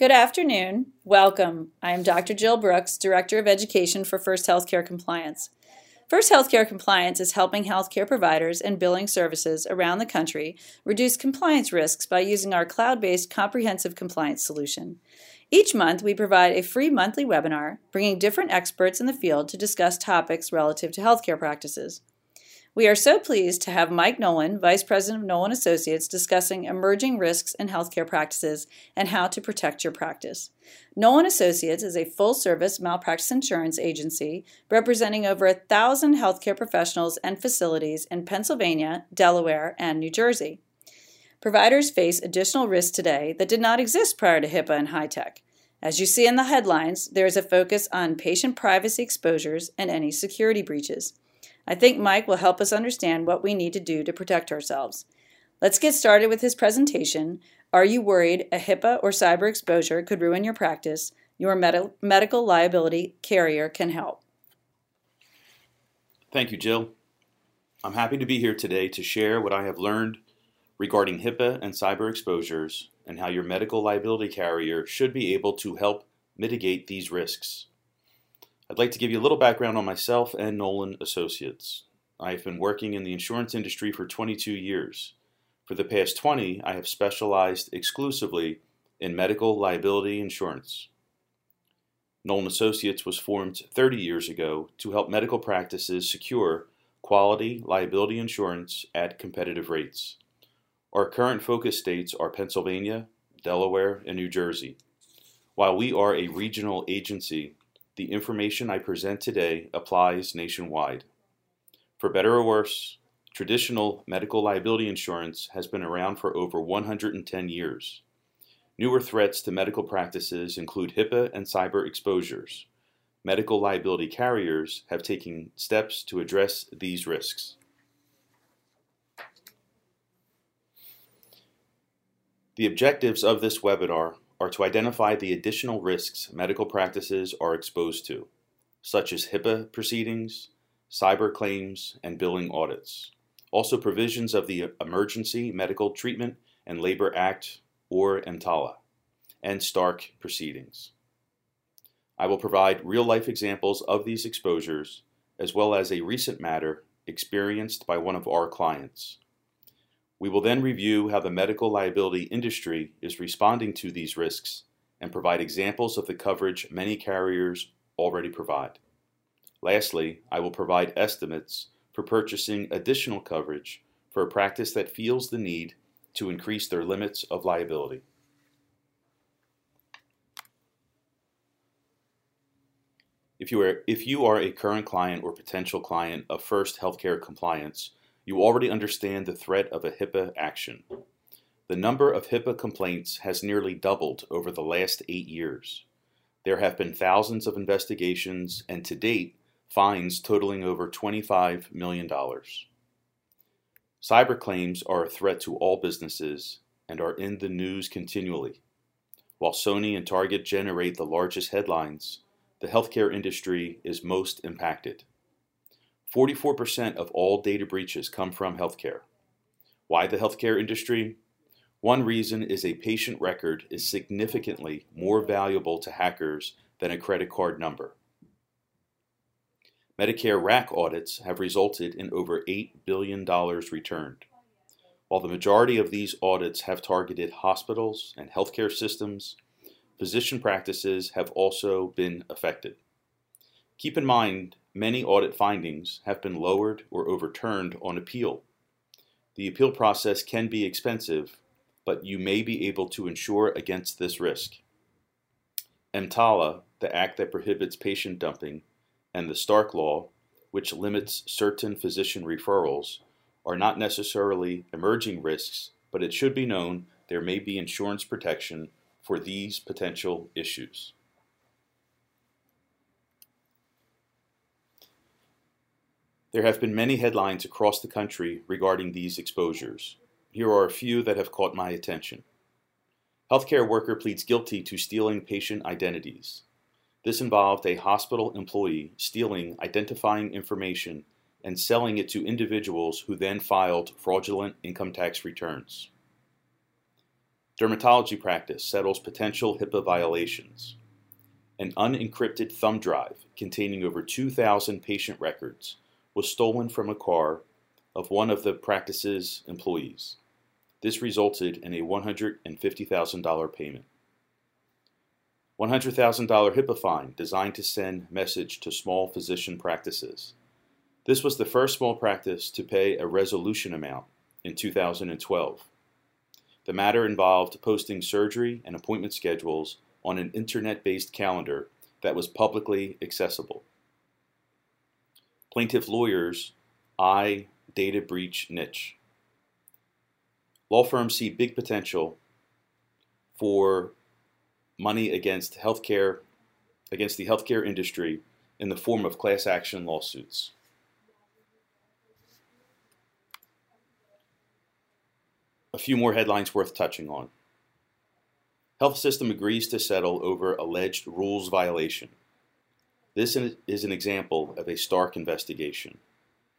Good afternoon. Welcome. I am Dr. Jill Brooks, Director of Education for First Healthcare Compliance. First Healthcare Compliance is helping healthcare providers and billing services around the country reduce compliance risks by using our cloud-based comprehensive compliance solution. Each month, we provide a free monthly webinar, bringing different experts in the field to discuss topics relative to healthcare practices. We are so pleased to have Mike Nolan, Vice President of Nolan Associates, discussing emerging risks in healthcare practices and how to protect your practice. Nolan Associates is a full-service malpractice insurance agency representing over 1,000 healthcare professionals and facilities in Pennsylvania, Delaware, and New Jersey. Providers face additional risks today that did not exist prior to HIPAA and high-tech. As you see in the headlines, there is a focus on patient privacy exposures and any security breaches. I think Mike will help us understand what we need to do to protect ourselves. Let's get started with his presentation. Are you worried a HIPAA or cyber exposure could ruin your practice? Your medical liability carrier can help. Thank you, Jill. I'm happy to be here today to share what I have learned regarding HIPAA and cyber exposures and how your medical liability carrier should be able to help mitigate these risks. I'd like to give you a little background on myself and Nolan Associates. I've been working in the insurance industry for 22 years. For the past 20, I have specialized exclusively in medical liability insurance. Nolan Associates was formed 30 years ago to help medical practices secure quality liability insurance at competitive rates. Our current focus states are Pennsylvania, Delaware, and New Jersey. While we are a regional agency, the information I present today applies nationwide. For better or worse, traditional medical liability insurance has been around for over 110 years. Newer threats to medical practices include HIPAA and cyber exposures. Medical liability carriers have taken steps to address these risks. The objectives of this webinar are to identify the additional risks medical practices are exposed to, such as HIPAA proceedings, cyber claims, and billing audits. Also provisions of the Emergency Medical Treatment and Labor Act, or EMTALA, and Stark proceedings. I will provide real-life examples of these exposures, as well as a recent matter experienced by one of our clients. We will then review how the medical liability industry is responding to these risks and provide examples of the coverage many carriers already provide. Lastly, I will provide estimates for purchasing additional coverage for a practice that feels the need to increase their limits of liability. If you are a current client or potential client of First Healthcare Compliance, you already understand the threat of a HIPAA action. The number of HIPAA complaints has nearly doubled over the last 8 years. There have been thousands of investigations and, to date, fines totaling over $25 million. Cyber claims are a threat to all businesses and are in the news continually. While Sony and Target generate the largest headlines, the healthcare industry is most impacted. 44% of all data breaches come from healthcare. Why the healthcare industry? One reason is a patient record is significantly more valuable to hackers than a credit card number. Medicare RAC audits have resulted in over $8 billion returned. While the majority of these audits have targeted hospitals and healthcare systems, physician practices have also been affected. Keep in mind, many audit findings have been lowered or overturned on appeal. The appeal process can be expensive, but you may be able to insure against this risk. EMTALA, the act that prohibits patient dumping, and the Stark law, which limits certain physician referrals, are not necessarily emerging risks, but it should be known there may be insurance protection for these potential issues. There have been many headlines across the country regarding these exposures. Here are a few that have caught my attention. Healthcare worker pleads guilty to stealing patient identities. This involved a hospital employee stealing identifying information and selling it to individuals who then filed fraudulent income tax returns. Dermatology practice settles potential HIPAA violations. An unencrypted thumb drive containing over 2,000 patient records was stolen from a car of one of the practice's employees. This resulted in a $150,000 payment. $100,000 HIPAA fine designed to send message to small physician practices. This was the first small practice to pay a resolution amount in 2012. The matter involved posting surgery and appointment schedules on an internet-based calendar that was publicly accessible. Plaintiff lawyers eye data breach niche. Law firms see big potential for money against the healthcare industry in the form of class action lawsuits. A few more headlines worth touching on. Health system agrees to settle over alleged rules violation. This is an example of a Stark investigation.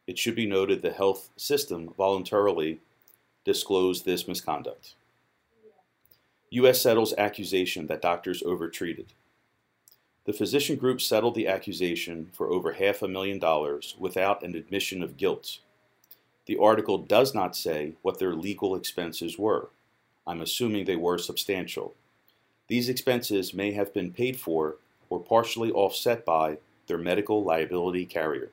It should be noted the health system voluntarily disclosed this misconduct. U.S. settles accusation that doctors overtreated. The physician group settled the accusation for over $500,000 without an admission of guilt. The article does not say what their legal expenses were. I'm assuming they were substantial. These expenses may have been paid for or partially offset by their medical liability carrier.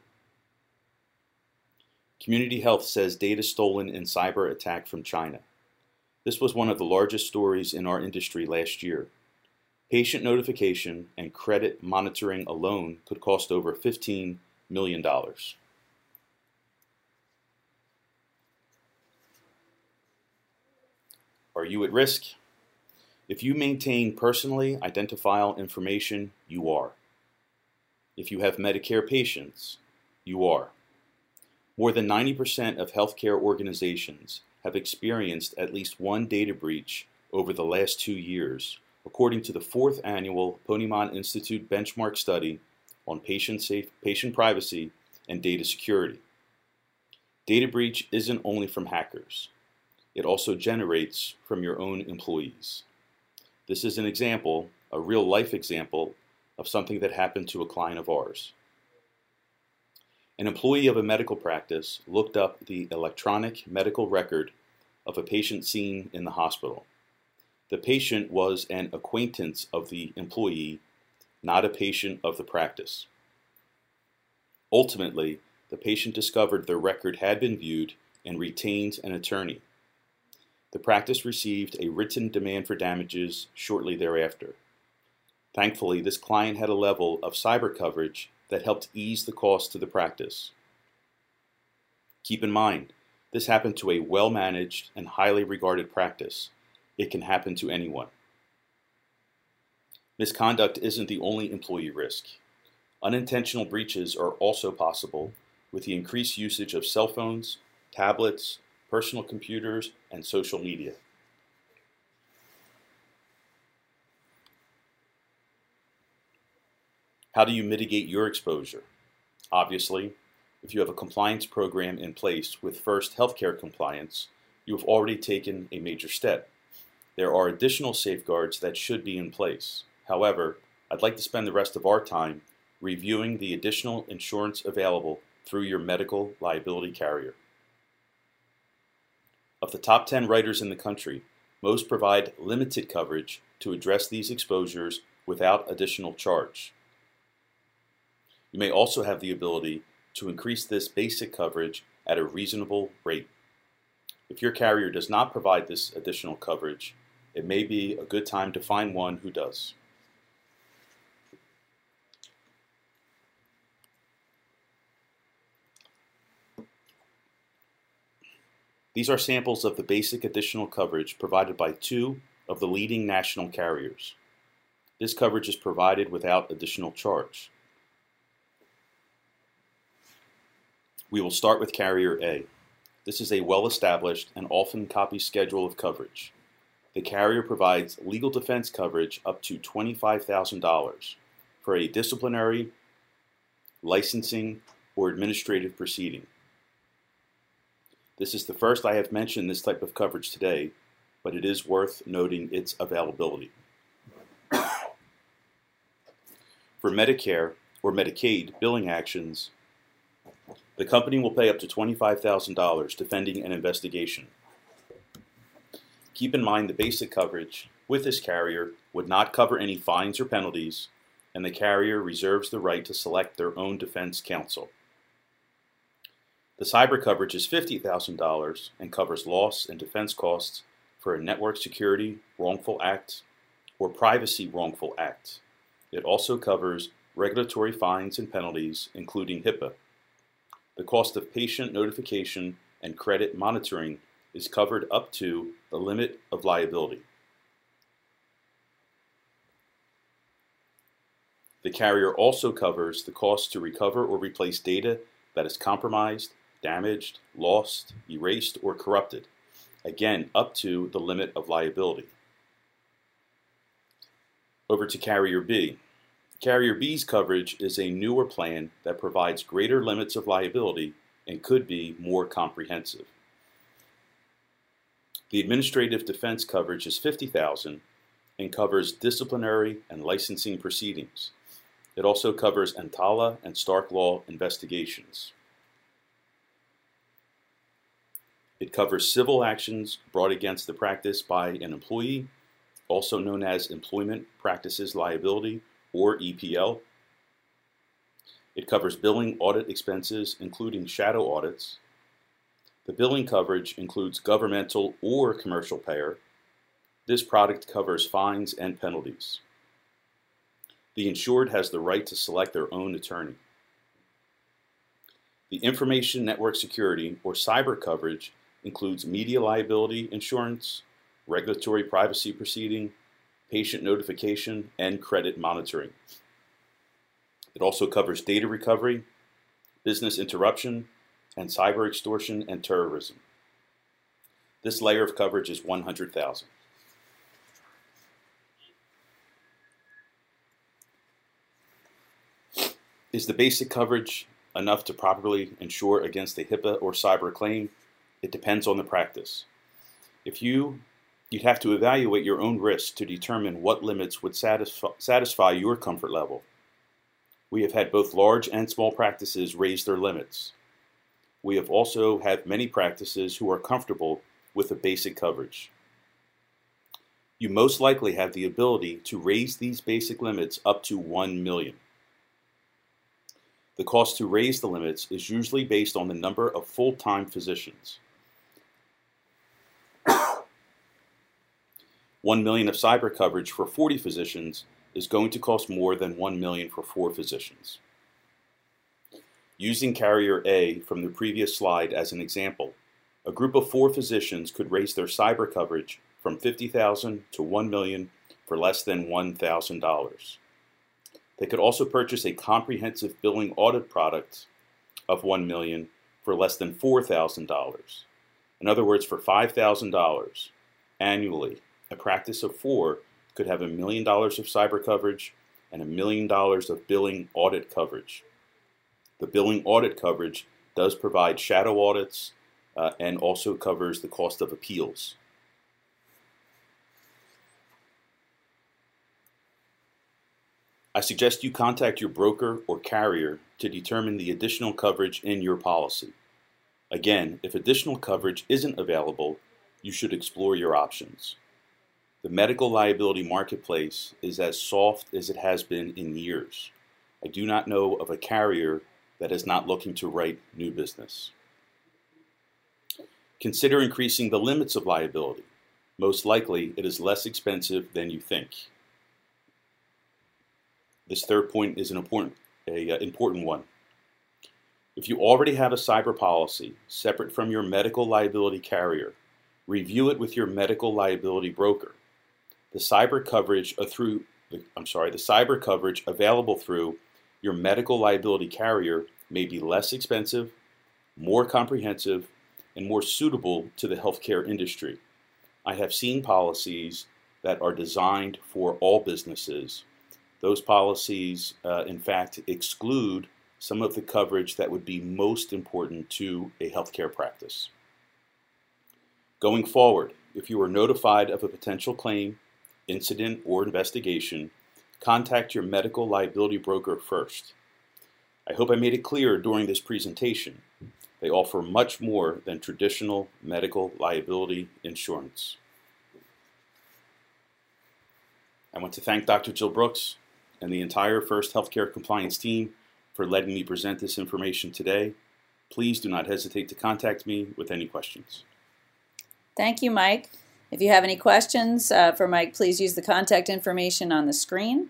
Community Health says data stolen in cyber attack from China. This was one of the largest stories in our industry last year. Patient notification and credit monitoring alone could cost over $15 million. Are you at risk? If you maintain personally identifiable information, you are. If you have Medicare patients, you are. More than 90% of healthcare organizations have experienced at least one data breach over the last 2 years, according to the 4th annual Ponemon Institute benchmark study on patient privacy and data security. Data breach isn't only from hackers. It also generates from your own employees. This is an example, a real-life example, of something that happened to a client of ours. An employee of a medical practice looked up the electronic medical record of a patient seen in the hospital. The patient was an acquaintance of the employee, not a patient of the practice. Ultimately, the patient discovered their record had been viewed and retained an attorney. The practice received a written demand for damages shortly thereafter. Thankfully, this client had a level of cyber coverage that helped ease the cost to the practice. Keep in mind, this happened to a well-managed and highly regarded practice. It can happen to anyone. Misconduct isn't the only employee risk. Unintentional breaches are also possible with the increased usage of cell phones, tablets, personal computers, and social media. How do you mitigate your exposure? Obviously, if you have a compliance program in place with First Healthcare Compliance, you have already taken a major step. There are additional safeguards that should be in place. However, I'd like to spend the rest of our time reviewing the additional insurance available through your medical liability carrier. Of the top 10 writers in the country, most provide limited coverage to address these exposures without additional charge. You may also have the ability to increase this basic coverage at a reasonable rate. If your carrier does not provide this additional coverage, it may be a good time to find one who does. These are samples of the basic additional coverage provided by 2 of the leading national carriers. This coverage is provided without additional charge. We will start with Carrier A. This is a well-established and often copied schedule of coverage. The carrier provides legal defense coverage up to $25,000 for a disciplinary, licensing, or administrative proceeding. This is the first I have mentioned this type of coverage today, but it is worth noting its availability. For Medicare or Medicaid billing actions, the company will pay up to $25,000 defending an investigation. Keep in mind the basic coverage with this carrier would not cover any fines or penalties, and the carrier reserves the right to select their own defense counsel. The cyber coverage is $50,000 and covers loss and defense costs for a network security wrongful act or privacy wrongful act. It also covers regulatory fines and penalties, including HIPAA. The cost of patient notification and credit monitoring is covered up to the limit of liability. The carrier also covers the cost to recover or replace data that is compromised, damaged, lost, erased, or corrupted, again up to the limit of liability. Over to Carrier B. Carrier B's coverage is a newer plan that provides greater limits of liability and could be more comprehensive. The administrative defense coverage is $50,000 and covers disciplinary and licensing proceedings. It also covers EMTALA and Stark law investigations. It covers civil actions brought against the practice by an employee, also known as Employment Practices Liability, or EPL. It covers billing audit expenses, including shadow audits. The billing coverage includes governmental or commercial payer. This product covers fines and penalties. The insured has the right to select their own attorney. The information network security or cyber coverage includes media liability insurance, regulatory privacy proceeding, patient notification, and credit monitoring. It also covers data recovery, business interruption, and cyber extortion and terrorism. This layer of coverage is $100,000. Is the basic coverage enough to properly insure against a HIPAA or cyber claim? It depends on the practice. If you'd have to evaluate your own risk to determine what limits would satisfy your comfort level. We have had both large and small practices raise their limits. We have also had many practices who are comfortable with the basic coverage. You most likely have the ability to raise these basic limits up to $1 million. The cost to raise the limits is usually based on the number of full-time physicians. $1 million of cyber coverage for 40 physicians is going to cost more than $1 million for 4 physicians. Using Carrier A from the previous slide as an example, a group of 4 physicians could raise their cyber coverage from $50,000 to $1 million for less than $1,000. They could also purchase a comprehensive billing audit product of $1 million for less than $4,000. In other words, for $5,000 annually, a practice of 4 could have $1 million of cyber coverage and $1 million of billing audit coverage. The billing audit coverage does provide shadow audits and also covers the cost of appeals. I suggest you contact your broker or carrier to determine the additional coverage in your policy. Again, if additional coverage isn't available, you should explore your options. The medical liability marketplace is as soft as it has been in years. I do not know of a carrier that is not looking to write new business. Consider increasing the limits of liability. Most likely, it is less expensive than you think. This third point is an important one. If you already have a cyber policy separate from your medical liability carrier, review it with your medical liability broker. The cyber coverage available through your medical liability carrier may be less expensive, more comprehensive, and more suitable to the healthcare industry. I have seen policies that are designed for all businesses. Those policies, in fact, exclude some of the coverage that would be most important to a healthcare practice. Going forward, If you are notified of a potential claim, incident, or investigation, contact your medical liability broker first. I hope I made it clear during this presentation. They offer much more than traditional medical liability insurance. I want to thank Dr. Jill Brooks and the entire First Healthcare Compliance team for letting me present this information today. Please do not hesitate to contact me with any questions. Thank you, Mike. If you have any questions for Mike, please use the contact information on the screen.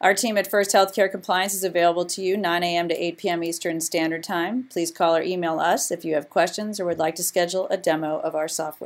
Our team at First Healthcare Compliance is available to you 9 a.m. to 8 p.m. Eastern Standard Time. Please call or email us if you have questions or would like to schedule a demo of our software.